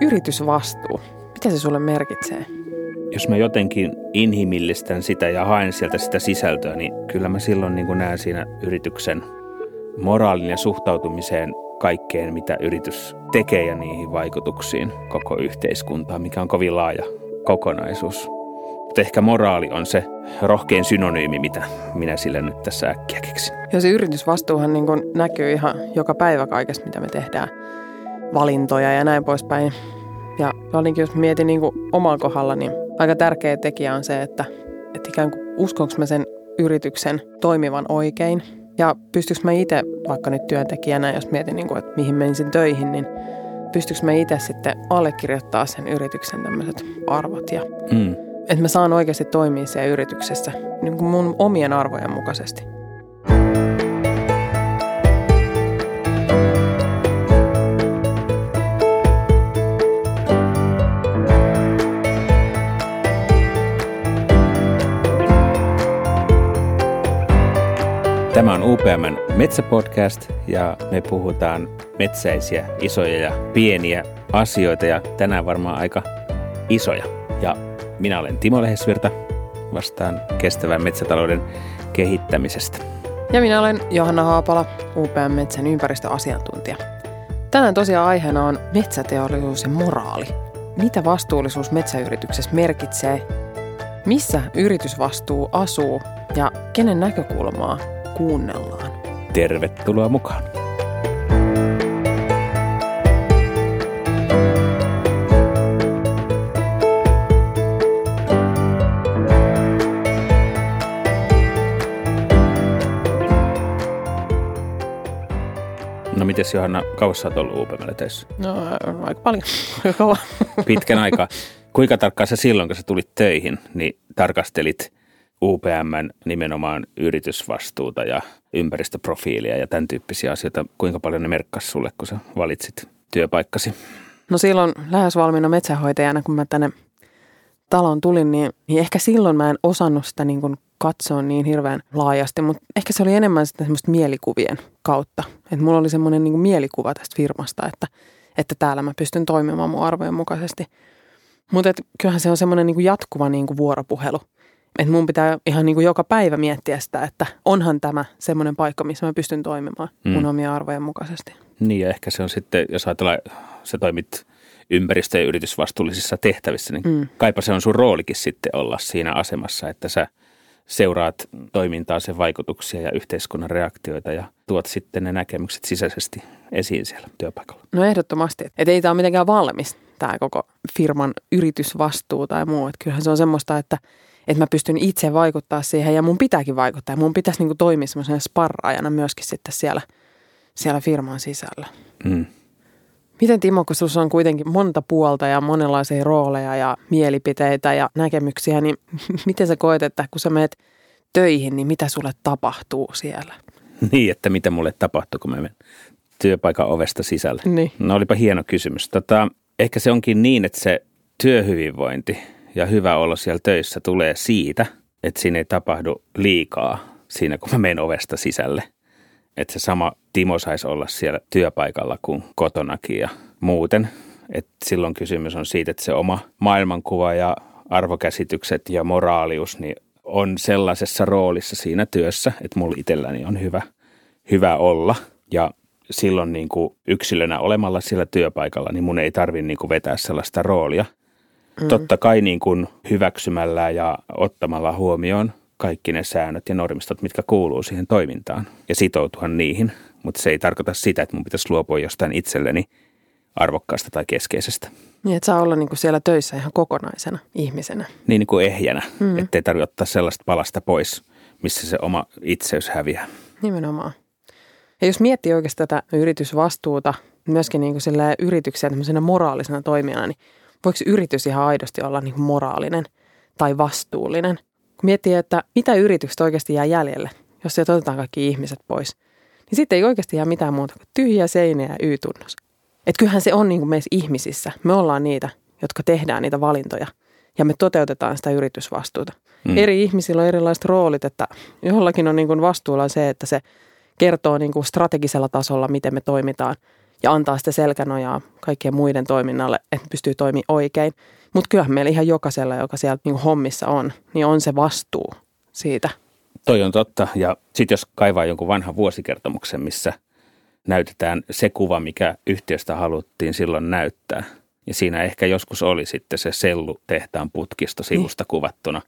Yritysvastuu. Mitä se sulle merkitsee? Jos mä jotenkin inhimillistän sitä ja haen sieltä sitä sisältöä, niin kyllä mä silloin niin kuin näen siinä yrityksen moraalin ja suhtautumiseen kaikkeen, mitä yritys tekee ja niihin vaikutuksiin koko yhteiskuntaan, mikä on kovin laaja kokonaisuus. Mutta ehkä moraali on se rohkein synonyymi, mitä minä sille nyt tässä äkkiä keksin. Ja se yritysvastuuhan niin kuin näkyy ihan joka päivä kaikessa, mitä me tehdään. Valintoja ja näin poispäin. Ja ainakin jos mietin niin kuin omalla kohdalla, niin aika tärkeä tekijä on se, että ikään kuin uskonko mä sen yrityksen toimivan oikein. Ja pystyykö mä itse, vaikka nyt työntekijänä, jos mietin, niin kuin, että mihin menisin töihin, niin pystyykö mä itse sitten allekirjoittaa sen yrityksen tämmöiset arvot. Ja, että mä saan oikeasti toimia siellä yrityksessä niin kuin mun omien arvojen mukaisesti. Tämä on UPM:n Metsäpodcast ja me puhutaan metsäisiä, isoja ja pieniä asioita ja tänään varmaan aika isoja. Ja minä olen Timo Lehesvirta, vastaan kestävän metsätalouden kehittämisestä. Ja minä olen Johanna Haapala, UPM Metsän ympäristöasiantuntija. Tänään tosiaan aiheena on metsäteollisuus ja moraali. Mitä vastuullisuus metsäyrityksessä merkitsee? Missä yritysvastuu asuu ja kenen näkökulmaa kuunnellaan? Tervetuloa mukaan. No mites Johanna, kauas sä oot ollut UPM:llä töissä? No aika paljon. Pitkän aikaa. Kuinka tarkkaan sä silloin, kun sä tulit töihin, niin tarkastelit UPM:n nimenomaan yritysvastuuta ja ympäristöprofiilia ja tämän tyyppisiä asioita. Kuinka paljon ne merkkasi sulle, kun sä valitsit työpaikkasi? No silloin lähes valmiina metsähoitajana, kun mä tänne taloon tulin, niin ehkä silloin mä en osannut sitä niin kuin katsoa niin hirveän laajasti, mutta ehkä se oli enemmän sitä semmoista mielikuvien kautta. Että mulla oli semmoinen niin kuin mielikuva tästä firmasta, että täällä mä pystyn toimimaan mun arvojen mukaisesti. Mutta kyllähän se on semmoinen niin kuin jatkuva niin kuin vuoropuhelu. Että mun pitää ihan niin kuin joka päivä miettiä sitä, että onhan tämä semmoinen paikka, missä mä pystyn toimimaan mun omia arvojen mukaisesti. Niin ja ehkä se on sitten, jos ajatellaan, sä toimit ympäristö- ja yritysvastuullisissa tehtävissä, niin kaipa se on sun roolikin sitten olla siinä asemassa, että sä seuraat toimintaa, sen vaikutuksia ja yhteiskunnan reaktioita ja tuot sitten ne näkemykset sisäisesti esiin siellä työpaikalla. No ehdottomasti, että ei tämä ole mitenkään valmis, tämä koko firman yritysvastuu tai muu. Että kyllähän se on semmoista, että mä pystyn itse vaikuttaa siihen ja mun pitääkin vaikuttaa. Mun pitäisi niinku toimia semmoisena sparraajana myöskin sitten siellä firman sisällä. Mm. Miten Timo, kun sinussa on kuitenkin monta puolta ja monenlaisia rooleja ja mielipiteitä ja näkemyksiä, niin miten sä koet, että kun sä menet töihin, niin mitä sulle tapahtuu siellä? Niin, että mitä mulle tapahtuu, kun mä menen työpaikan ovesta sisälle. Niin. No olipa hieno kysymys. Ehkä se onkin niin, että se työhyvinvointi ja hyvä olla siellä töissä tulee siitä, että siinä ei tapahdu liikaa siinä, kun mä menen ovesta sisälle. Että se sama Timo saisi olla siellä työpaikalla kuin kotonakin ja muuten. Että silloin kysymys on siitä, että se oma maailmankuva ja arvokäsitykset ja moraalius niin on sellaisessa roolissa siinä työssä, että mulla itselläni on hyvä olla. Ja silloin niin kuin yksilönä olemalla siellä työpaikalla, niin mun ei tarvitse niin kuin vetää sellaista roolia. Totta kai niin kuin hyväksymällä ja ottamalla huomioon kaikki ne säännöt ja normistot, mitkä kuuluu siihen toimintaan ja sitoutua niihin. Mutta se ei tarkoita sitä, että mun pitäisi luopua jostain itselleni arvokkaasta tai keskeisestä. Niin, että saa olla niin kuin siellä töissä ihan kokonaisena ihmisenä. Niin kuin ehjänä, ettei tarvitse ottaa sellaista palasta pois, missä se oma itseys häviää. Nimenomaan. Ja jos miettii oikeastaan tätä yritysvastuuta myöskin niin kuin sillä yrityksiä tämmöisenä moraalisena toimijana, niin voiko yritys ihan aidosti olla niin kuin moraalinen tai vastuullinen? Kun miettii, että mitä yritykset oikeasti jää jäljelle, jos sieltä otetaan kaikki ihmiset pois, niin sitten ei oikeasti jää mitään muuta kuin tyhjiä seiniä ja Y-tunnus. Että kyllähän se on niin kuin meissä ihmisissä. Me ollaan niitä, jotka tehdään niitä valintoja ja me toteutetaan sitä yritysvastuuta. Eri ihmisillä on erilaiset roolit, että jollakin on niin kuin vastuulla se, että se kertoo niin kuin strategisella tasolla, miten me toimitaan ja antaa sitä selkänojaa kaikkien muiden toiminnalle, että pystyy toimimaan oikein. Mutta kyllähän meillä ihan jokaisella, joka siellä niin kuin hommissa on, niin on se vastuu siitä. Toi on totta. Ja sitten jos kaivaa jonkun vanhan vuosikertomuksen, missä näytetään se kuva, mikä yhtiöstä haluttiin silloin näyttää. Ja siinä ehkä joskus oli sitten se sellutehtaan putkisto sivusta kuvattuna,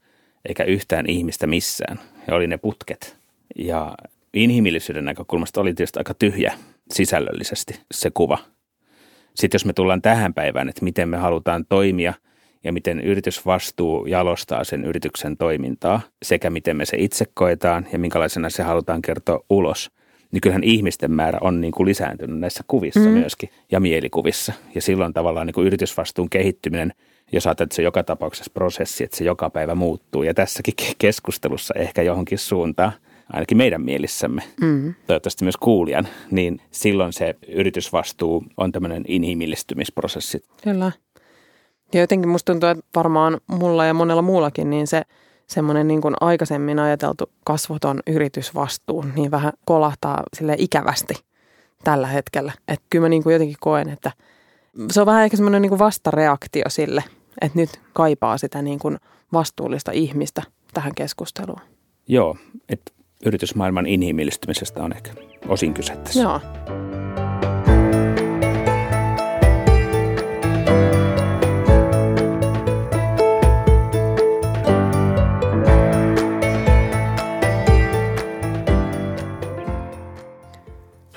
eikä yhtään ihmistä missään. Ja oli ne putket. Ja inhimillisyyden näkökulmasta oli tietysti aika tyhjä sisällöllisesti se kuva. Sitten jos me tullaan tähän päivään, että miten me halutaan toimia ja miten yritysvastuu jalostaa sen yrityksen toimintaa, sekä miten me se itse koetaan ja minkälaisena se halutaan kertoa ulos, niin kyllähän ihmisten määrä on niin kuin lisääntynyt näissä kuvissa myöskin ja mielikuvissa. Ja silloin tavallaan niin kuin yritysvastuun kehittyminen, jos ajatellaan, että se on joka tapauksessa prosessi, että se joka päivä muuttuu. Ja tässäkin keskustelussa ehkä johonkin suuntaan, ainakin meidän mielissämme, toivottavasti myös kuulijan, niin silloin se yritysvastuu on tämmöinen inhimillistymisprosessi. Kyllä. Ja jotenkin musta tuntuu, että varmaan mulla ja monella muullakin, niin se semmoinen niin kuin aikaisemmin ajateltu kasvoton yritysvastuu, niin vähän kolahtaa silleen ikävästi tällä hetkellä. Että kyllä mä niin kuin jotenkin koen, että se on vähän ehkä semmoinen niin kuin vastareaktio sille, että nyt kaipaa sitä niin kuin vastuullista ihmistä tähän keskusteluun. Joo, että yritysmaailman inhimillistymisestä on ehkä osin kyse tässä. Joo.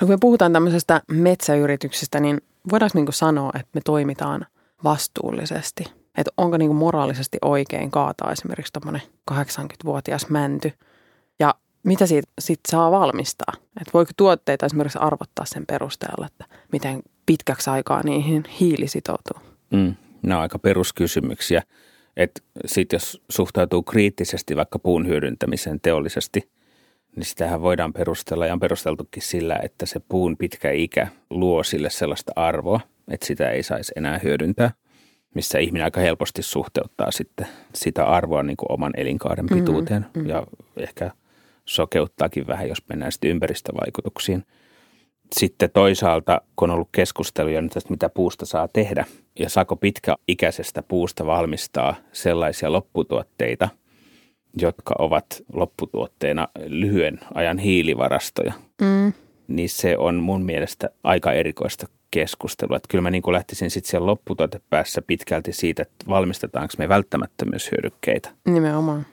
No kun me puhutaan tämmöisestä metsäyrityksestä, niin voidaanko niin kuin sanoa, että me toimitaan vastuullisesti? Että onko niin kuin moraalisesti oikein kaataa esimerkiksi tämmöinen 80-vuotias mänty? Ja mitä siitä sit saa valmistaa? Että voiko tuotteita esimerkiksi arvottaa sen perusteella, että miten pitkäksi aikaa niihin hiili sitoutuu? Nämä on aika peruskysymyksiä. Että sitten jos suhtautuu kriittisesti vaikka puun hyödyntämiseen teollisesti, niin sitähän voidaan perustella ja on perusteltukin sillä, että se puun pitkä ikä luo sille sellaista arvoa, että sitä ei saisi enää hyödyntää, missä ihminen aika helposti suhteuttaa sitten sitä arvoa niin kuin oman elinkaaren pituuteen ja ehkä sokeuttaakin vähän, jos mennään sitten ympäristövaikutuksiin. Sitten toisaalta, kun on ollut keskusteluja nyt tästä, mitä puusta saa tehdä ja saako pitkäikäisestä puusta valmistaa sellaisia lopputuotteita, jotka ovat lopputuotteena lyhyen ajan hiilivarastoja, niin se on mun mielestä aika erikoista keskustelua. Että kyllä mä niin kuin lähtisin sitten siellä lopputuotepäässä pitkälti siitä, että valmistetaanko me välttämättömyyshyödykkeitä. Nimenomaan.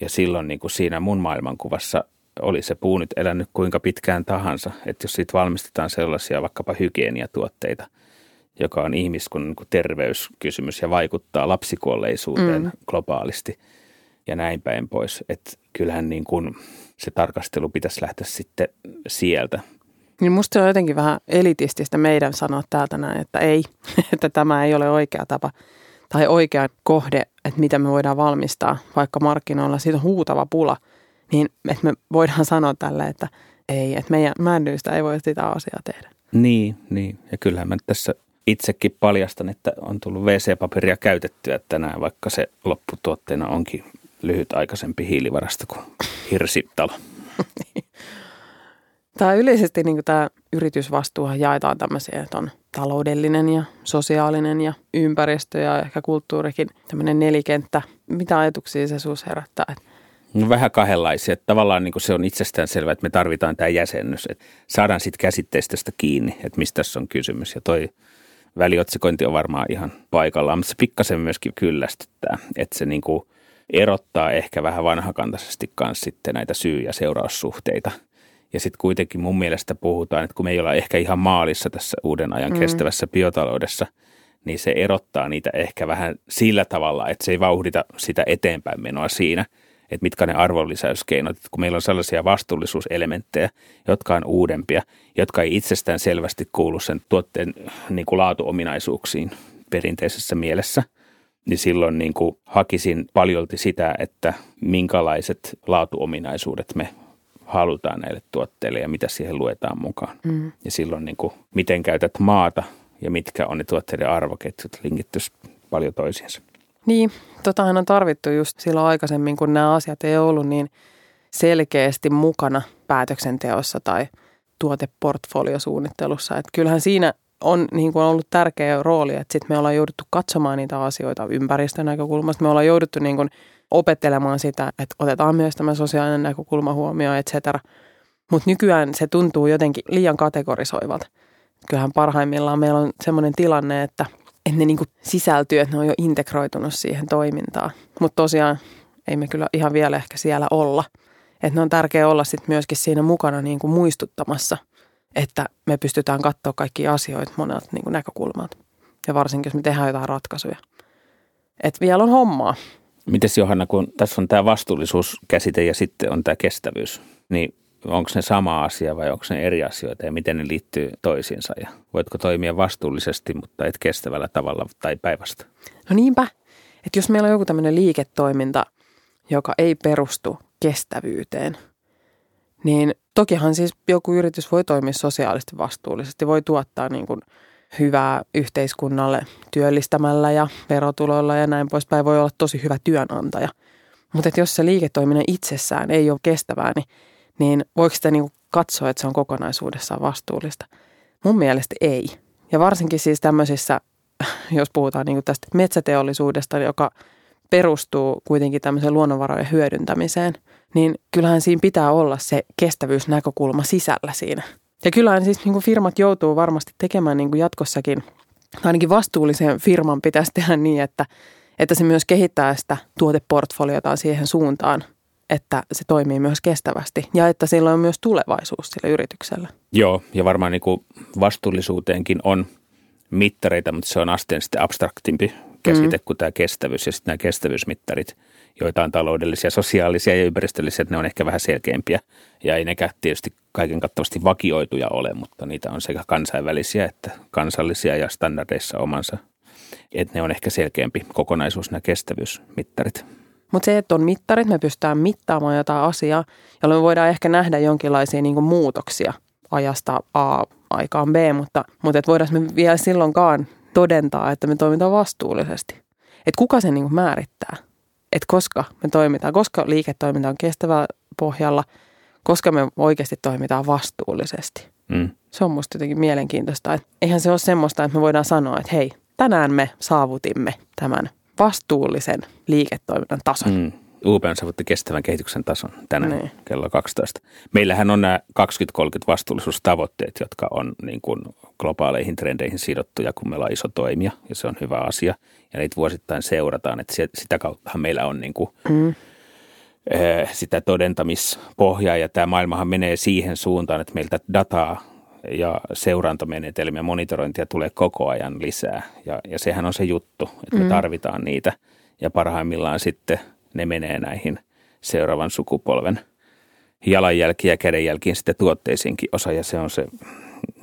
Ja silloin niin kuin siinä mun maailmankuvassa oli se puu nyt elänyt kuinka pitkään tahansa, että jos siitä valmistetaan sellaisia vaikkapa hygieniatuotteita, joka on ihmiskunnan niin kuin terveyskysymys ja vaikuttaa lapsikuolleisuuteen globaalisti, ja näin päin pois, että kyllähän niin kuin se tarkastelu pitäisi lähteä sitten sieltä. Niin musta se on jotenkin vähän elitististä meidän sanoa täältä näin, että ei, että tämä ei ole oikea tapa tai oikea kohde, että mitä me voidaan valmistaa, vaikka markkinoilla siitä on huutava pula, niin että me voidaan sanoa tälle, että ei, että meidän männyistä ei voi sitä asiaa tehdä. Niin. Ja kyllähän mä tässä itsekin paljastan, että on tullut WC-paperia käytettyä tänään, vaikka se lopputuotteena onkin lyhytaikaisempi hiilivarasto kuin hirsitalo. Tämä yleisesti niin tämä yritysvastuuhan jaetaan tämmöisiä, että on taloudellinen ja sosiaalinen ja ympäristö ja ehkä kulttuurikin tämmöinen nelikenttä. Mitä ajatuksia se sinussa herättää? No, vähän kahdenlaisia. Tavallaan niin se on itsestäänselvää, että me tarvitaan tämä jäsennys. Että saadaan sitten käsitteistöstä kiinni, että mistä tässä on kysymys. Ja toi väliotsikointi on varmaan ihan paikallaan, mutta se pikkasen myöskin kyllästyttää, että se niin kuin erottaa ehkä vähän vanhakantaisesti kanssa sitten näitä syy- ja seuraussuhteita. Ja sitten kuitenkin mun mielestä puhutaan, että kun me ei olla ehkä ihan maalissa tässä uuden ajan kestävässä biotaloudessa, niin se erottaa niitä ehkä vähän sillä tavalla, että se ei vauhdita sitä eteenpäin menoa siinä, että mitkä ne arvonlisäyskeinot, että kun meillä on sellaisia vastuullisuuselementtejä, jotka on uudempia, jotka ei itsestään selvästi kuulu sen tuotteen niin kuin laatuominaisuuksiin perinteisessä mielessä, niin silloin niin kuin hakisin paljolti sitä, että minkälaiset laatuominaisuudet me halutaan näille tuotteille ja mitä siihen luetaan mukaan. Ja silloin niin kuin, miten käytät maata ja mitkä on ne tuotteiden arvoketjut linkittyisi paljon toisiinsa. Niin, totahan on tarvittu just silloin aikaisemmin, kun nämä asiat ei ollut niin selkeästi mukana päätöksenteossa tai tuoteportfoliosuunnittelussa. Että kyllähän siinä on niin kuin ollut tärkeä rooli, että sitten me ollaan jouduttu katsomaan niitä asioita ympäristön näkökulmasta. Me ollaan jouduttu niin kuin opettelemaan sitä, että otetaan myös tämä sosiaalinen näkökulma huomioon, et cetera. Mutta nykyään se tuntuu jotenkin liian kategorisoivalta. Kyllähän parhaimmillaan meillä on semmoinen tilanne, että ne niin kuin sisältyy, että ne on jo integroitunut siihen toimintaan. Mutta tosiaan ei me kyllä ihan vielä ehkä siellä olla. Että ne on tärkeää olla sitten myöskin siinä mukana niin kuin muistuttamassa, että me pystytään katsoa kaikkia asioita monelta niin kuin näkökulmalta. Ja varsinkin, jos me tehdään jotain ratkaisuja. Että vielä on hommaa. Mites Johanna, kun tässä on tämä vastuullisuuskäsite ja sitten on tämä kestävyys, niin onko ne sama asia vai onko ne eri asioita ja miten ne liittyy toisiinsa? Ja voitko toimia vastuullisesti, mutta et kestävällä tavalla tai päinvastoin? No niinpä, että jos meillä on joku tämmöinen liiketoiminta, joka ei perustu kestävyyteen, niin tokihan siis joku yritys voi toimia sosiaalisesti vastuullisesti, voi tuottaa niin kuin hyvää yhteiskunnalle työllistämällä ja verotuloilla ja näin poispäin, voi olla tosi hyvä työnantaja. Mutta jos se liiketoiminnan itsessään ei ole kestävää, niin voiko sitä niin kuin katsoa, että se on kokonaisuudessaan vastuullista? Mun mielestä ei. Ja varsinkin siis tämmöisissä, jos puhutaan niin kuin tästä metsäteollisuudesta, joka perustuu kuitenkin tämmöiseen luonnonvarojen hyödyntämiseen, niin kyllähän siinä pitää olla se kestävyysnäkökulma sisällä siinä. Ja kyllähän siis niin kuin firmat joutuu varmasti tekemään niin kuin jatkossakin, tai ainakin vastuullisen firman pitäisi tehdä niin, että se myös kehittää sitä tuoteportfoliotaan siihen suuntaan, että se toimii myös kestävästi ja että sillä on myös tulevaisuus sillä yrityksellä. Joo, ja varmaan niin kuin vastuullisuuteenkin on mittareita, mutta se on asteen sitten abstraktimpi käsite kuin tämä kestävyys ja sitten nämä kestävyysmittarit, joita on taloudellisia, sosiaalisia ja ympäristöllisiä, että ne on ehkä vähän selkeämpiä ja ei nekään tietysti kaiken kattavasti vakioituja ole, mutta niitä on sekä kansainvälisiä että kansallisia ja standardeissa omansa, että ne on ehkä selkeämpi kokonaisuus nämä kestävyysmittarit. Mutta se, että on mittarit, me pystytään mittaamaan jotain asiaa, jolloin me voidaan ehkä nähdä jonkinlaisia niin kuin muutoksia ajasta A aikaan B, mutta et voidaan me vielä silloinkaan todentaa, että me toimitaan vastuullisesti. Että kuka sen niin kuin määrittää, että koska me toimitaan, koska liiketoiminta on kestävällä pohjalla, koska me oikeasti toimitaan vastuullisesti. Mm. Se on musta jotenkin mielenkiintoista. Et eihän se ole semmoista, että me voidaan sanoa, että hei, tänään me saavutimme tämän vastuullisen liiketoiminnan tason. UPM saavutti kestävän kehityksen tason tänään kello 12. Meillähän on nämä 2030 vastuullisuustavoitteet, jotka on niin kuin globaaleihin trendeihin sidottuja, kun meillä on iso toimija ja se on hyvä asia. Ja niitä vuosittain seurataan, että sitä kauttahan meillä on niin kuin sitä todentamispohjaa ja tämä maailmahan menee siihen suuntaan, että meiltä dataa ja seurantamenetelmiä, monitorointia tulee koko ajan lisää ja sehän on se juttu, että me tarvitaan niitä ja parhaimmillaan sitten ne menee näihin seuraavan sukupolven jalanjälkiin ja kädenjälkiin sitten tuotteisiinkin osa ja se on se,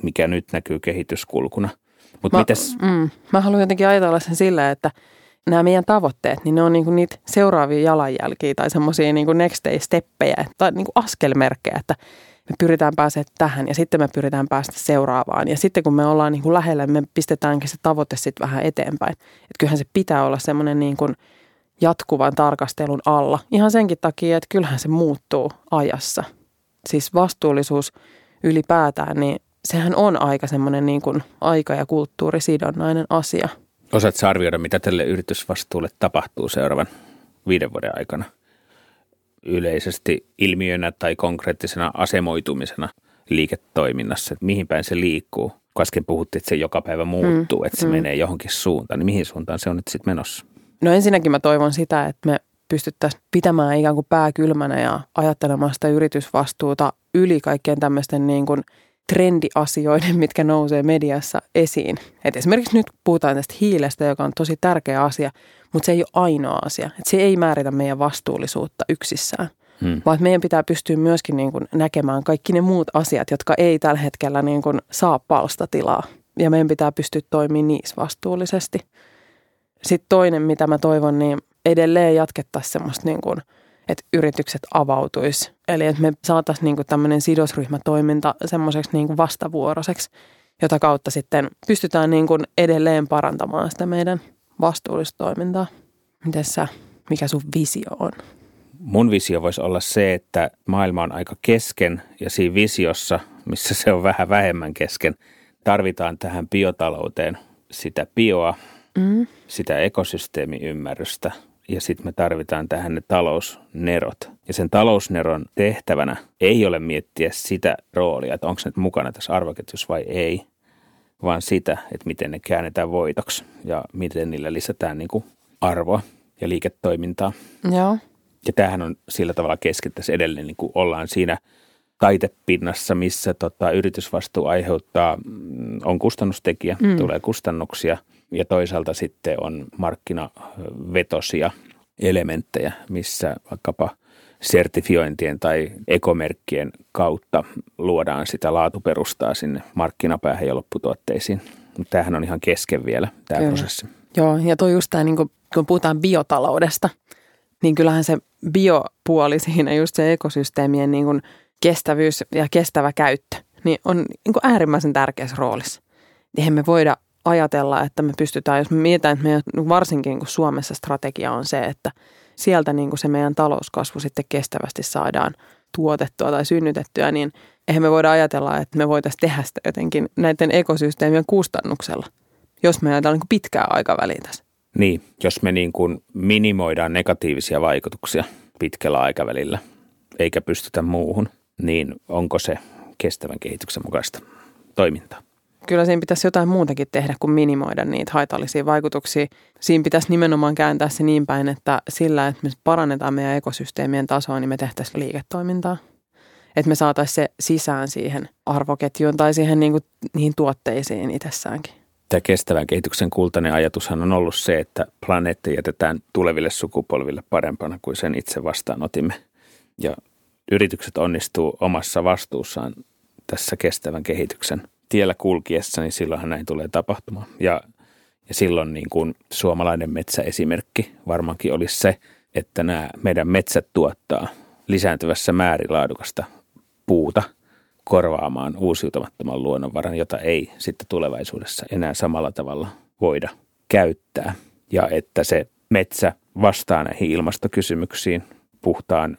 mikä nyt näkyy kehityskulkuna. Mä haluan jotenkin ajatella sen sillä, että nämä meidän tavoitteet, niin ne on niinku niitä seuraavia jalanjälkiä tai semmoisia niinku next day steppejä tai niinku askelmerkkejä, että me pyritään pääsemään tähän ja sitten me pyritään päästä seuraavaan. Ja sitten kun me ollaan niin kuin lähellä, me pistetäänkin se tavoite sitten vähän eteenpäin. Että kyllähän se pitää olla semmoinen niin kuin jatkuvan tarkastelun alla. Ihan senkin takia, että kyllähän se muuttuu ajassa. Siis vastuullisuus ylipäätään, niin sehän on aika semmoinen niin kuin aika- ja kulttuurisidonnainen asia. Osaatko arvioida, mitä tälle yritysvastuulle tapahtuu seuraavan 5 vuoden aikana? Yleisesti ilmiönä tai konkreettisena asemoitumisena liiketoiminnassa, että mihin päin se liikkuu. Kun äsken puhuttiin, että se joka päivä muuttuu, että se menee johonkin suuntaan, niin mihin suuntaan se on nyt sitten menossa? No ensinnäkin mä toivon sitä, että me pystyttäisiin pitämään ikään kuin pää kylmänä ja ajattelemaan sitä yritysvastuuta yli kaikkien tämmöisten niin kuin trendiasioiden, mitkä nousee mediassa esiin. Et esimerkiksi nyt puhutaan tästä hiilestä, joka on tosi tärkeä asia, mutta se ei ole ainoa asia. Et se ei määritä meidän vastuullisuutta yksissään, vaan meidän pitää pystyä myöskin niin kuin näkemään kaikki ne muut asiat, jotka ei tällä hetkellä niin kuin saa palstatilaa. Ja meidän pitää pystyä toimimaan niissä vastuullisesti. Sitten toinen, mitä mä toivon, niin edelleen jatkettaisiin semmoista niin kuin että yritykset avautuisi. Eli että me saataisiin niinku tämmöinen sidosryhmätoiminta semmoiseksi niinku vastavuoroiseksi, jota kautta sitten pystytään niinku edelleen parantamaan sitä meidän vastuullista toimintaa. Mikä sun visio on? Mun visio voisi olla se, että maailma on aika kesken ja siinä visiossa, missä se on vähän vähemmän kesken, tarvitaan tähän biotalouteen sitä bioa, sitä ekosysteemiymmärrystä ja sitten me tarvitaan tähän ne talousnerot. Ja sen talousneron tehtävänä ei ole miettiä sitä roolia, että onko ne mukana tässä arvoketjussa vai ei, vaan sitä, että miten ne käännetään voitoksi ja miten niillä lisätään niinku arvoa ja liiketoimintaa. Joo. Ja tämähän on sillä tavalla kesken tässä edelleen, niin kuin ollaan siinä taitepinnassa, missä yritysvastuu aiheuttaa, on kustannustekijä, tulee kustannuksia ja toisaalta sitten on markkinavetoisia elementtejä, missä vaikkapa sertifiointien tai ekomerkkien kautta luodaan sitä laatuperustaa sinne markkinapäähän ja lopputuotteisiin. Tämähän on ihan kesken vielä tämä prosessi. Joo, ja tuo just tämä, niin kun puhutaan biotaloudesta, niin kyllähän se biopuoli siinä, just se ekosysteemien niin kuin kestävyys ja kestävä käyttö, niin on niin kuin äärimmäisen tärkeässä roolissa. Eihän me voida ajatella, että me pystytään, jos me mietitään, että meidän varsinkin niin kuin Suomessa strategia on se, että sieltä niin kuin se meidän talouskasvu sitten kestävästi saadaan tuotettua tai synnytettyä, niin eihän me voida ajatella, että me voitaisiin tehdä sitä jotenkin näiden ekosysteemien kustannuksella, jos me ajatellaan niin kuin pitkää aikaväliä tässä. Niin, jos me niin kuin minimoidaan negatiivisia vaikutuksia pitkällä aikavälillä, eikä pystytä muuhun, niin onko se kestävän kehityksen mukaista toimintaa? Kyllä siinä pitäisi jotain muutakin tehdä kuin minimoida niitä haitallisia vaikutuksia. Siinä pitäisi nimenomaan kääntää se niin päin, että sillä, että me parannetaan meidän ekosysteemien tasoa, niin me tehtäisiin liiketoimintaa. Että me saataisiin se sisään siihen arvoketjuun tai siihen niin kuin niihin tuotteisiin itsessäänkin. Tämä kestävän kehityksen kultainen ajatushan on ollut se, että planeetta jätetään tuleville sukupolville parempana kuin sen itse vastaanotimme. Ja yritykset onnistuu omassa vastuussaan tässä kestävän kehityksen tiellä kulkiessa, niin silloinhan näin tulee tapahtumaan. Ja silloin niin kuin suomalainen metsäesimerkki varmaankin olisi se, että nämä meidän metsät tuottaa lisääntyvässä määrin laadukasta puuta korvaamaan uusiutumattoman luonnonvaran, jota ei sitten tulevaisuudessa enää samalla tavalla voida käyttää. Ja että se metsä vastaa näihin ilmastokysymyksiin, puhtaan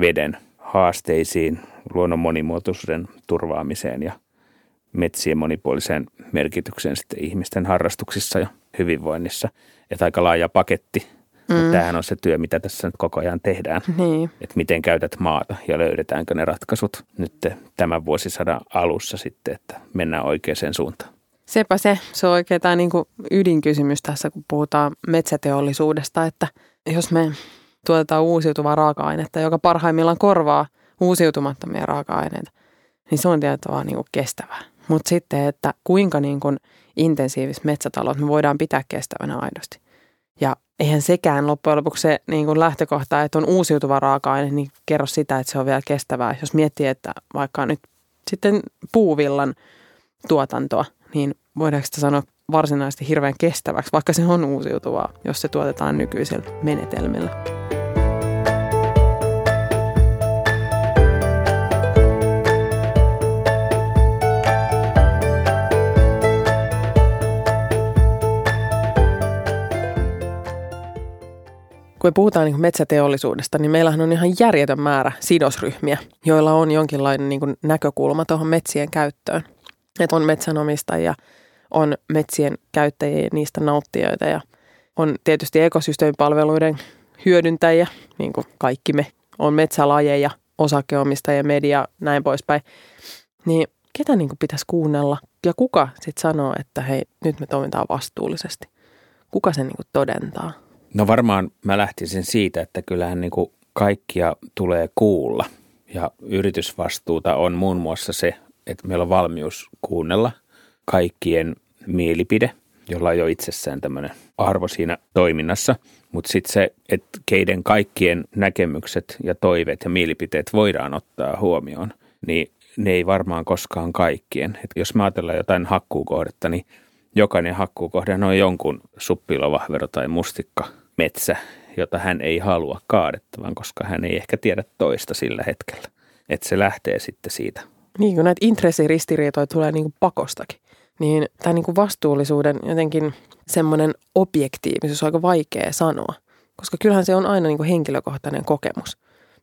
veden haasteisiin, luonnon monimuotoisuuden turvaamiseen ja metsien monipuoliseen merkitykseen sitten ihmisten harrastuksissa ja hyvinvoinnissa. Että aika laaja paketti. Mutta tämähän on se työ, mitä tässä nyt koko ajan tehdään, niin. Että miten käytät maata ja löydetäänkö ne ratkaisut nyt tämän vuosisadan alussa sitten, että mennään oikeaan suuntaan. Sepä se. Se on oikein tämä niin kuin ydinkysymys tässä, kun puhutaan metsäteollisuudesta, että jos me tuotetaan uusiutuvaa raaka-ainetta, joka parhaimmillaan korvaa uusiutumattomia raaka-aineita, niin se on tietysti niin kuin kestävää. Mutta sitten, että kuinka niin kuin intensiivistä metsätaloutta me voidaan pitää kestävänä aidosti. Ja eihän sekään loppujen lopuksi se niin kuin lähtökohta, että on uusiutuva raaka-aine, niin kerro sitä, että se on vielä kestävää. Jos miettii, että vaikka nyt sitten puuvillan tuotantoa, niin voidaanko sitä sanoa varsinaisesti hirveän kestäväksi, vaikka se on uusiutuvaa, jos se tuotetaan nykyisillä menetelmillä. Kun me puhutaan niin kuin metsäteollisuudesta, niin meillähän on ihan järjetön määrä sidosryhmiä, joilla on jonkinlainen niin kuin näkökulma tuohon metsien käyttöön. Että on metsänomistajia, on metsien käyttäjiä, niistä nauttijoita ja on tietysti ekosysteemipalveluiden hyödyntäjiä, niin kuin kaikki me, on metsälajeja, osakeomistajia, media, näin poispäin. Niin ketä niin kuin pitäisi kuunnella ja kuka sitten sanoo, että hei, nyt me toimitaan vastuullisesti? Kuka sen niin kuin todentaa? No varmaan mä lähtisin siitä, että kyllähän niin kuin kaikkia tulee kuulla ja yritysvastuuta on muun muassa se, että meillä on valmius kuunnella kaikkien mielipide, jolla on jo itsessään tämmöinen arvo siinä toiminnassa, mutta sitten se, että keiden kaikkien näkemykset ja toiveet ja mielipiteet voidaan ottaa huomioon, niin ne ei varmaan koskaan kaikkien. Et jos mä ajatellaan jotain hakkuukohdetta, niin jokainen hakkuukohde on jonkun suppilovahvero tai mustikkametsä, jota hän ei halua kaadettavan, koska hän ei ehkä tiedä toista sillä hetkellä. Että se lähtee sitten siitä. Niin, kun näitä intressiristiriitoja tulee niin kuin pakostakin, niin tämä niin kuin vastuullisuuden jotenkin semmoinen objektiivisuus on aika vaikea sanoa. Koska kyllähän se on aina niin kuin henkilökohtainen kokemus.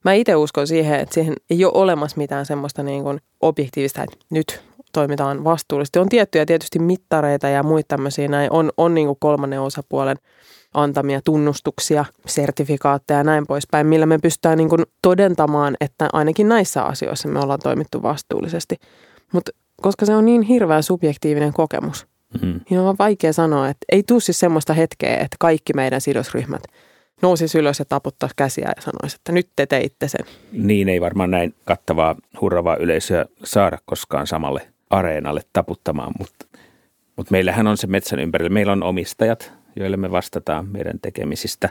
Mä itse uskon siihen, että siihen ei ole olemassa mitään semmoista niin kuin objektiivista, että nyt toimitaan vastuullisesti. On tiettyjä tietysti mittareita ja muita tämmöisiä näin. On niin kuin kolmannen osapuolen antamia tunnustuksia, sertifikaatteja ja näin poispäin, millä me pystytään niin kuin todentamaan, että ainakin näissä asioissa me ollaan toimittu vastuullisesti. Mutta koska se on niin hirveän subjektiivinen kokemus, niin on vaikea sanoa, että ei tule siis semmoista hetkeä, että kaikki meidän sidosryhmät nousis ylös ja taputtaa käsiä ja sanoisi, että nyt te teitte sen. Niin ei varmaan näin kattavaa, hurravaa yleisöä saada koskaan samalle areenalle taputtamaan, mutta meillähän on se metsän ympärillä. Meillä on omistajat, joille me vastataan meidän tekemisistä.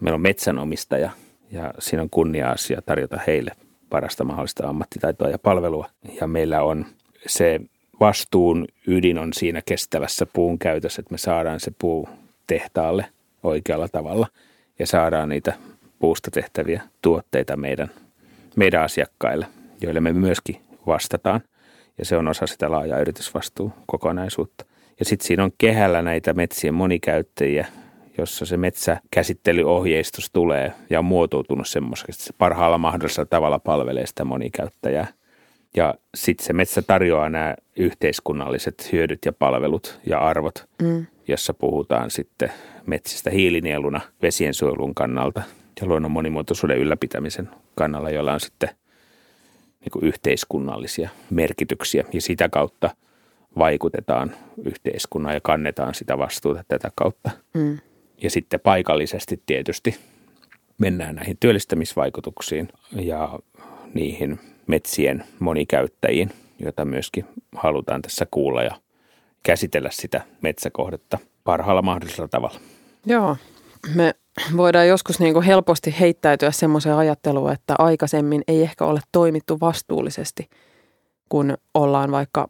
Meillä on metsänomistaja ja siinä on kunnia-asia tarjota heille parasta mahdollista ammattitaitoa ja palvelua. Ja meillä on se vastuun ydin on siinä kestävässä puun käytössä, että me saadaan se puu tehtaalle oikealla tavalla ja saadaan niitä puusta tehtäviä tuotteita meidän asiakkaille, joille me myöskin vastataan. Ja se on osa sitä laajaa yritysvastuukokonaisuutta. Ja sitten siinä on kehällä näitä metsien monikäyttäjiä, jossa se metsäkäsittelyohjeistus tulee ja on muotoutunut semmoisesti, että se parhaalla mahdollisella tavalla palvelee sitä monikäyttäjää. Ja sitten se metsä tarjoaa nämä yhteiskunnalliset hyödyt ja palvelut ja arvot, jossa puhutaan sitten metsistä hiilinieluna vesien suojelun kannalta ja luonnon monimuotoisuuden ylläpitämisen kannalla, jolla on sitten niin kuin yhteiskunnallisia merkityksiä ja sitä kautta vaikutetaan yhteiskunnan ja kannetaan sitä vastuuta tätä kautta. Ja sitten paikallisesti tietysti mennään näihin työllistämisvaikutuksiin ja niihin metsien monikäyttäjiin, joita myöskin halutaan tässä kuulla ja käsitellä sitä metsäkohdetta parhaalla mahdollisella tavalla. Joo, me voidaan joskus niin kuin helposti heittäytyä semmoiseen ajatteluun, että aikaisemmin ei ehkä ole toimittu vastuullisesti, kun ollaan vaikka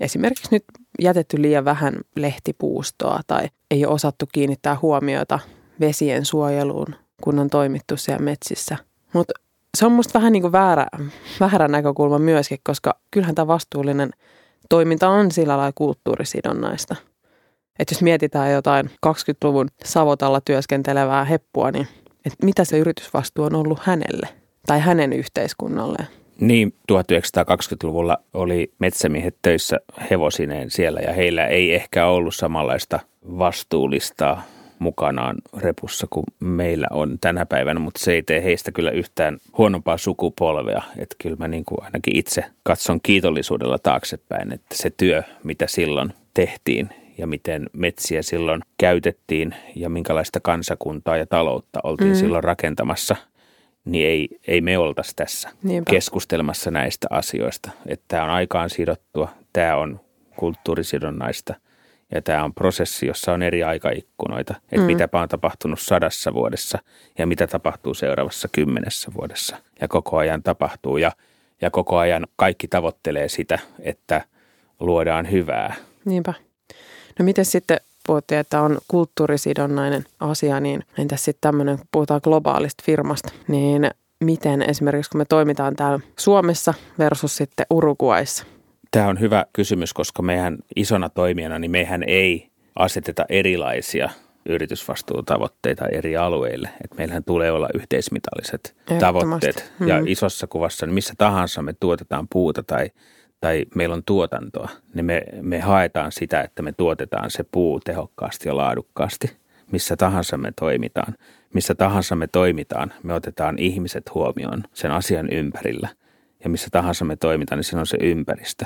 esimerkiksi nyt jätetty liian vähän lehtipuustoa tai ei ole osattu kiinnittää huomiota vesien suojeluun, kun on toimittu siellä metsissä. Mutta se on musta vähän niin kuin väärä näkökulma myöskin, koska kyllähän tämä vastuullinen toiminta on sillä lailla kulttuurisidonnaista. Että jos mietitään jotain 20-luvun Savotalla työskentelevää heppua, niin mitä se yritysvastuu on ollut hänelle tai hänen yhteiskunnalleen? Niin, 1920-luvulla oli metsämiehet töissä hevosineen siellä ja heillä ei ehkä ollut samanlaista vastuullistaa mukanaan repussa kuin meillä on tänä päivänä, mutta se ei tee heistä kyllä yhtään huonompaa sukupolvea. Että kyllä mä niin kuin ainakin itse katson kiitollisuudella taaksepäin, että se työ, mitä silloin tehtiin ja miten metsiä silloin käytettiin ja minkälaista kansakuntaa ja taloutta oltiin silloin rakentamassa, niin ei me oltaisi tässä keskustelemassa näistä asioista. Että tämä on aikaan sidottua, tämä on kulttuurisidonnaista. Ja tämä on prosessi, jossa on eri aikaikkunoita, että mitäpä on tapahtunut 100 vuodessa ja mitä tapahtuu seuraavassa 10 vuodessa. Ja koko ajan tapahtuu ja koko ajan kaikki tavoittelee sitä, että luodaan hyvää. Niinpä. No miten sitten puhuttiin, että on kulttuurisidonnainen asia, niin entäs sitten tämmöinen, kun puhutaan globaalista firmasta, niin miten esimerkiksi kun me toimitaan täällä Suomessa versus sitten Uruguayssa? Tämä on hyvä kysymys, koska mehän isona toimijana, niin mehän ei aseteta erilaisia yritysvastuutavoitteita eri alueille. Et meillähän tulee olla yhteismitalliset tavoitteet. Ja isossa kuvassa, niin missä tahansa me tuotetaan puuta tai meillä on tuotantoa, niin me haetaan sitä, että me tuotetaan se puu tehokkaasti ja laadukkaasti. Missä tahansa me toimitaan. Missä tahansa me toimitaan, me otetaan ihmiset huomioon sen asian ympärillä. Ja missä tahansa me toimitaan, niin siinä on se ympäristö.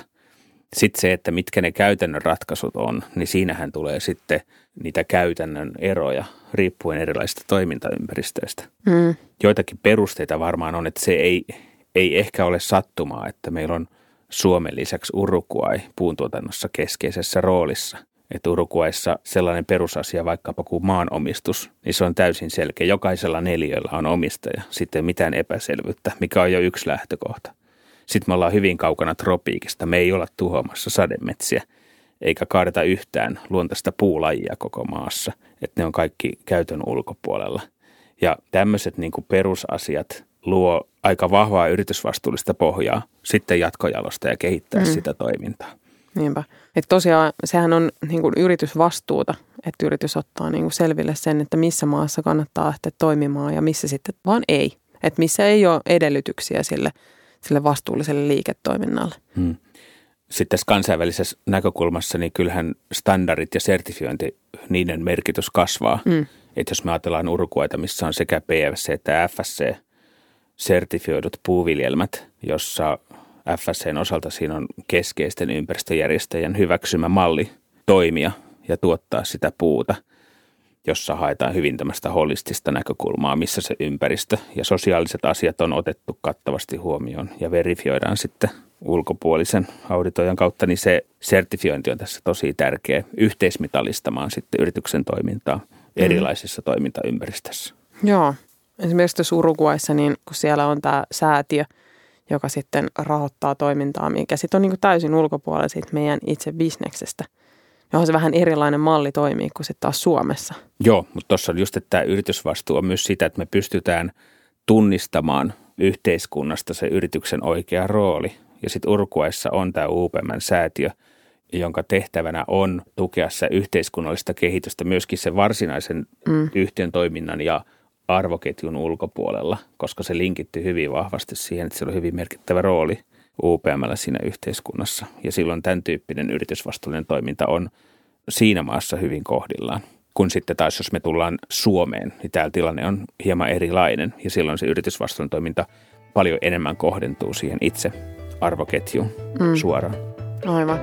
Sitten se, että mitkä ne käytännön ratkaisut on, niin siinähän tulee sitten niitä käytännön eroja riippuen erilaisista toimintaympäristöistä. Joitakin perusteita varmaan on, että se ei ehkä ole sattumaa, että meillä on Suomen lisäksi Uruguay puuntuotannossa keskeisessä roolissa. Että Uruguayssa sellainen perusasia vaikkapa kuin maanomistus, niin se on täysin selkeä. Jokaisella neliöllä on omistaja, sitten mitään epäselvyyttä, mikä on jo yksi lähtökohta. Sitten me ollaan hyvin kaukana tropiikista, me ei olla tuhoamassa sademetsiä, eikä kaadeta yhtään luontaista puulajia koko maassa, että ne on kaikki käytön ulkopuolella. Ja tämmöiset niin kuin perusasiat luo aika vahvaa yritysvastuullista pohjaa sitten jatkojalosta ja kehittää sitä toimintaa. Niinpä. Että tosiaan sehän on niin kuin yritysvastuuta, että yritys ottaa niin kuin selville sen, että missä maassa kannattaa lähteä toimimaan ja missä sitten vaan ei. Että missä ei ole edellytyksiä sille vastuulliselle liiketoiminnalle. Hmm. Sitten tässä kansainvälisessä näkökulmassa, niin kyllähän standardit ja sertifiointi, niiden merkitys kasvaa. Hmm. Että jos me ajatellaan Uruguayta, missä on sekä PFC että FSC sertifioidut puuviljelmät, jossa FSCn osalta siinä on keskeisten ympäristöjärjestäjän hyväksymä malli toimia ja tuottaa sitä puuta, jossa haetaan hyvin tämmöistä holistista näkökulmaa, missä se ympäristö ja sosiaaliset asiat on otettu kattavasti huomioon ja verifioidaan sitten ulkopuolisen auditoijan kautta, niin se sertifiointi on tässä tosi tärkeä yhteismitallistamaan sitten yrityksen toimintaa erilaisissa toimintaympäristössä. Joo. Esimerkiksi tässä Uruguayssa, niin kun siellä on tämä säätiö, joka sitten rahoittaa toimintaa, mikä sitten on niin kuin täysin ulkopuolella siitä meidän itse bisneksestä. Johon se vähän erilainen malli toimii kuin sitten taas Suomessa. Joo, mutta tuossa on just, että tämä yritysvastuu on myös sitä, että me pystytään tunnistamaan yhteiskunnasta se yrityksen oikea rooli. Ja sitten Uruguayssa on tämä UPM-säätiö, jonka tehtävänä on tukea se yhteiskunnallista kehitystä myöskin sen varsinaisen yhtiön toiminnan ja arvoketjun ulkopuolella, koska se linkittyy hyvin vahvasti siihen, että sillä on hyvin merkittävä rooli UPM:llä siinä yhteiskunnassa. Ja silloin tämän tyyppinen yritysvastuullinen toiminta on siinä maassa hyvin kohdillaan. Kun sitten taas, jos me tullaan Suomeen, niin täällä tilanne on hieman erilainen ja silloin se yritysvastuullinen toiminta paljon enemmän kohdentuu siihen itse arvoketjuun suoraan. Aivan.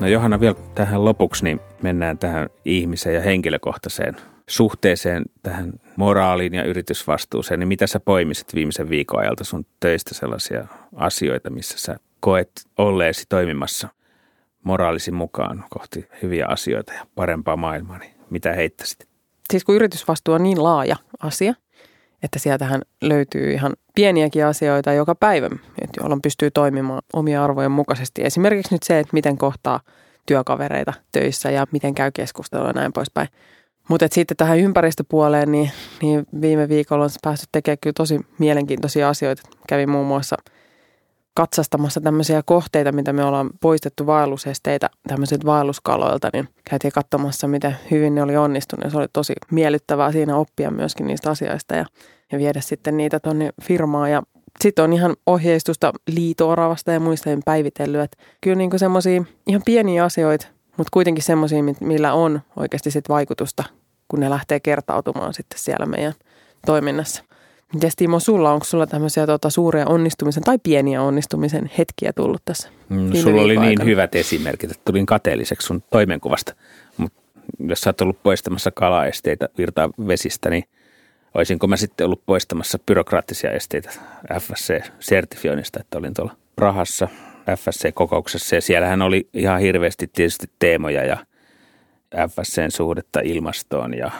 No Johanna, vielä tähän lopuksi niin mennään tähän ihmiseen ja henkilökohtaiseen suhteeseen, tähän moraaliin ja yritysvastuuseen. Niin mitä sä poimisit viimeisen viikon ajalta sun töistä sellaisia asioita, missä sä koet olleesi toimimassa moraalisi mukaan kohti hyviä asioita ja parempaa maailmaa, niin mitä heittäisit? Siis kun yritysvastuu on niin laaja asia, että sieltähän löytyy ihan pieniäkin asioita joka päivä, jolloin pystyy toimimaan omia arvojen mukaisesti. Esimerkiksi nyt se, että miten kohtaa työkavereita töissä ja miten käy keskustelua ja näin poispäin. Mutta sitten tähän ympäristöpuoleen, niin viime viikolla on päässyt tekemään kyllä tosi mielenkiintoisia asioita. Kävin muun muassa katsastamassa tämmöisiä kohteita, mitä me ollaan poistettu vaellusesteitä tämmöisiltä vaelluskaloilta, niin käytiin katsomassa, miten hyvin ne oli onnistunut. Se oli tosi miellyttävää siinä oppia myöskin niistä asioista ja viedä sitten niitä tuonne firmaan. Ja sitten on ihan ohjeistusta liito-oravasta ja muista päivitellyt. Että kyllä niin kuin semmoisia ihan pieniä asioita, mutta kuitenkin semmoisia, millä on oikeasti sit vaikutusta, kun ne lähtee kertautumaan sitten siellä meidän toiminnassa. Mites Timo, onko sulla tämmöisiä suuria onnistumisen tai pieniä onnistumisen hetkiä tullut tässä? Sulla oli niin hyvät esimerkit, että tulin kateelliseksi sun toimenkuvasta. Mutta jos sä oot ollut poistamassa kalaesteitä virtaa vesistä, niin olisinko mä sitten ollut poistamassa byrokraattisia esteitä FSC-sertifioinnista, että olin tuolla Prahassa FSC-kokouksessa ja siellähän oli ihan hirveästi tietysti teemoja ja FSCn suhdetta ilmastoon ja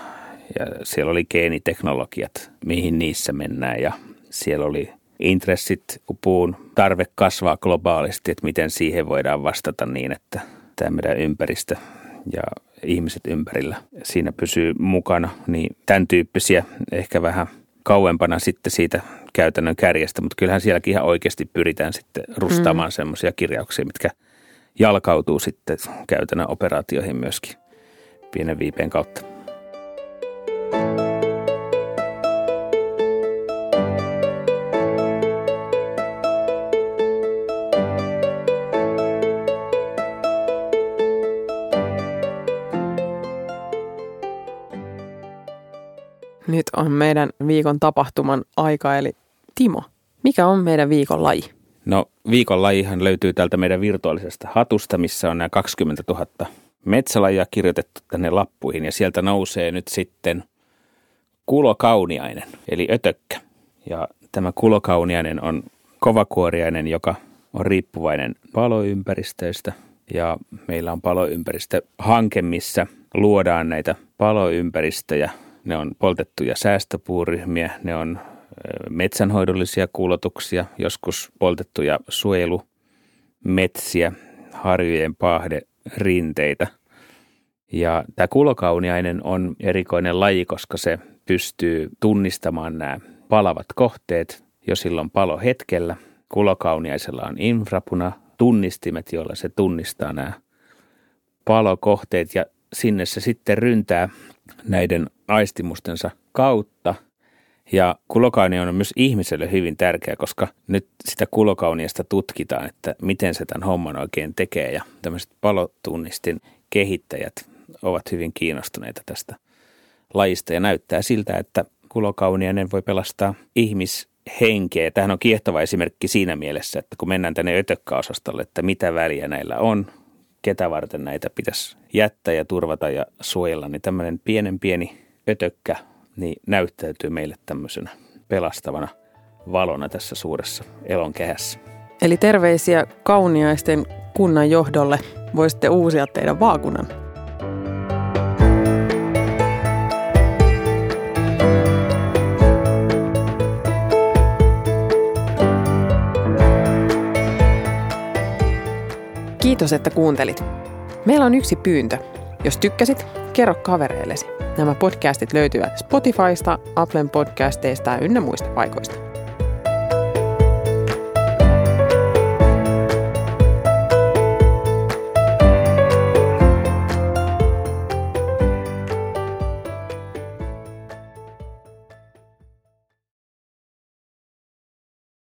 siellä oli geeniteknologiat, mihin niissä mennään ja siellä oli intressit, kun puun tarve kasvaa globaalisti, että miten siihen voidaan vastata niin, että tämä meidän ympäristö ja ihmiset ympärillä siinä pysyy mukana. Niin tämän tyyppisiä ehkä vähän kauempana sitten siitä käytännön kärjestä, mutta kyllähän sielläkin ihan oikeasti pyritään sitten rustaamaan semmoisia kirjauksia, mitkä jalkautuu sitten käytännön operaatioihin myöskin pienen viipeen kautta. Nyt on meidän viikon tapahtuman aika, eli Timo, mikä on meidän viikon laji? No viikon lajihan löytyy täältä meidän virtuaalisesta hatusta, missä on nämä 20 000 metsälajia kirjoitettu tänne lappuihin. Ja sieltä nousee nyt sitten kulokauniainen, eli ötökkä. Ja tämä kulokauniainen on kovakuoriainen, joka on riippuvainen paloympäristöistä. Ja meillä on paloympäristöhanke, missä luodaan näitä paloympäristöjä. Ne on poltettuja säästöpuuryhmiä, ne on metsänhoidollisia kuulotuksia, joskus poltettuja suojelumetsiä, harjujen rinteitä. Ja tämä kulokauniainen on erikoinen laji, koska se pystyy tunnistamaan nämä palavat kohteet jo silloin palohetkellä. Kulokauniaisella on infrapuna tunnistimet, joilla se tunnistaa nämä palokohteet ja sinne se sitten ryntää näiden aistimustensa kautta. Ja kulokauniainen on myös ihmiselle hyvin tärkeä, koska nyt sitä kulokauniaista tutkitaan, että miten se tämän homman oikein tekee. Ja tämmöiset palotunnistin kehittäjät ovat hyvin kiinnostuneita tästä lajista ja näyttää siltä, että kulokauniainen voi pelastaa ihmishenkeä. Tämähän on kiehtova esimerkki siinä mielessä, että kun mennään tänne ötökkäosastolle, että mitä väliä näillä on, ketä varten näitä pitäisi jättää ja turvata ja suojella, niin tämmöinen pieni ötökkä niin näyttäytyy meille tämmöisenä pelastavana valona tässä suuressa elonkehässä. Eli terveisiä kauniaisten kunnan johdolle. Voisitte uusia teidän vaakunan. Kiitos, että kuuntelit. Meillä on yksi pyyntö. Jos tykkäsit, kerro kavereillesi. Nämä podcastit löytyvät Spotifysta, Applen podcasteista ja ynnä muista paikoista.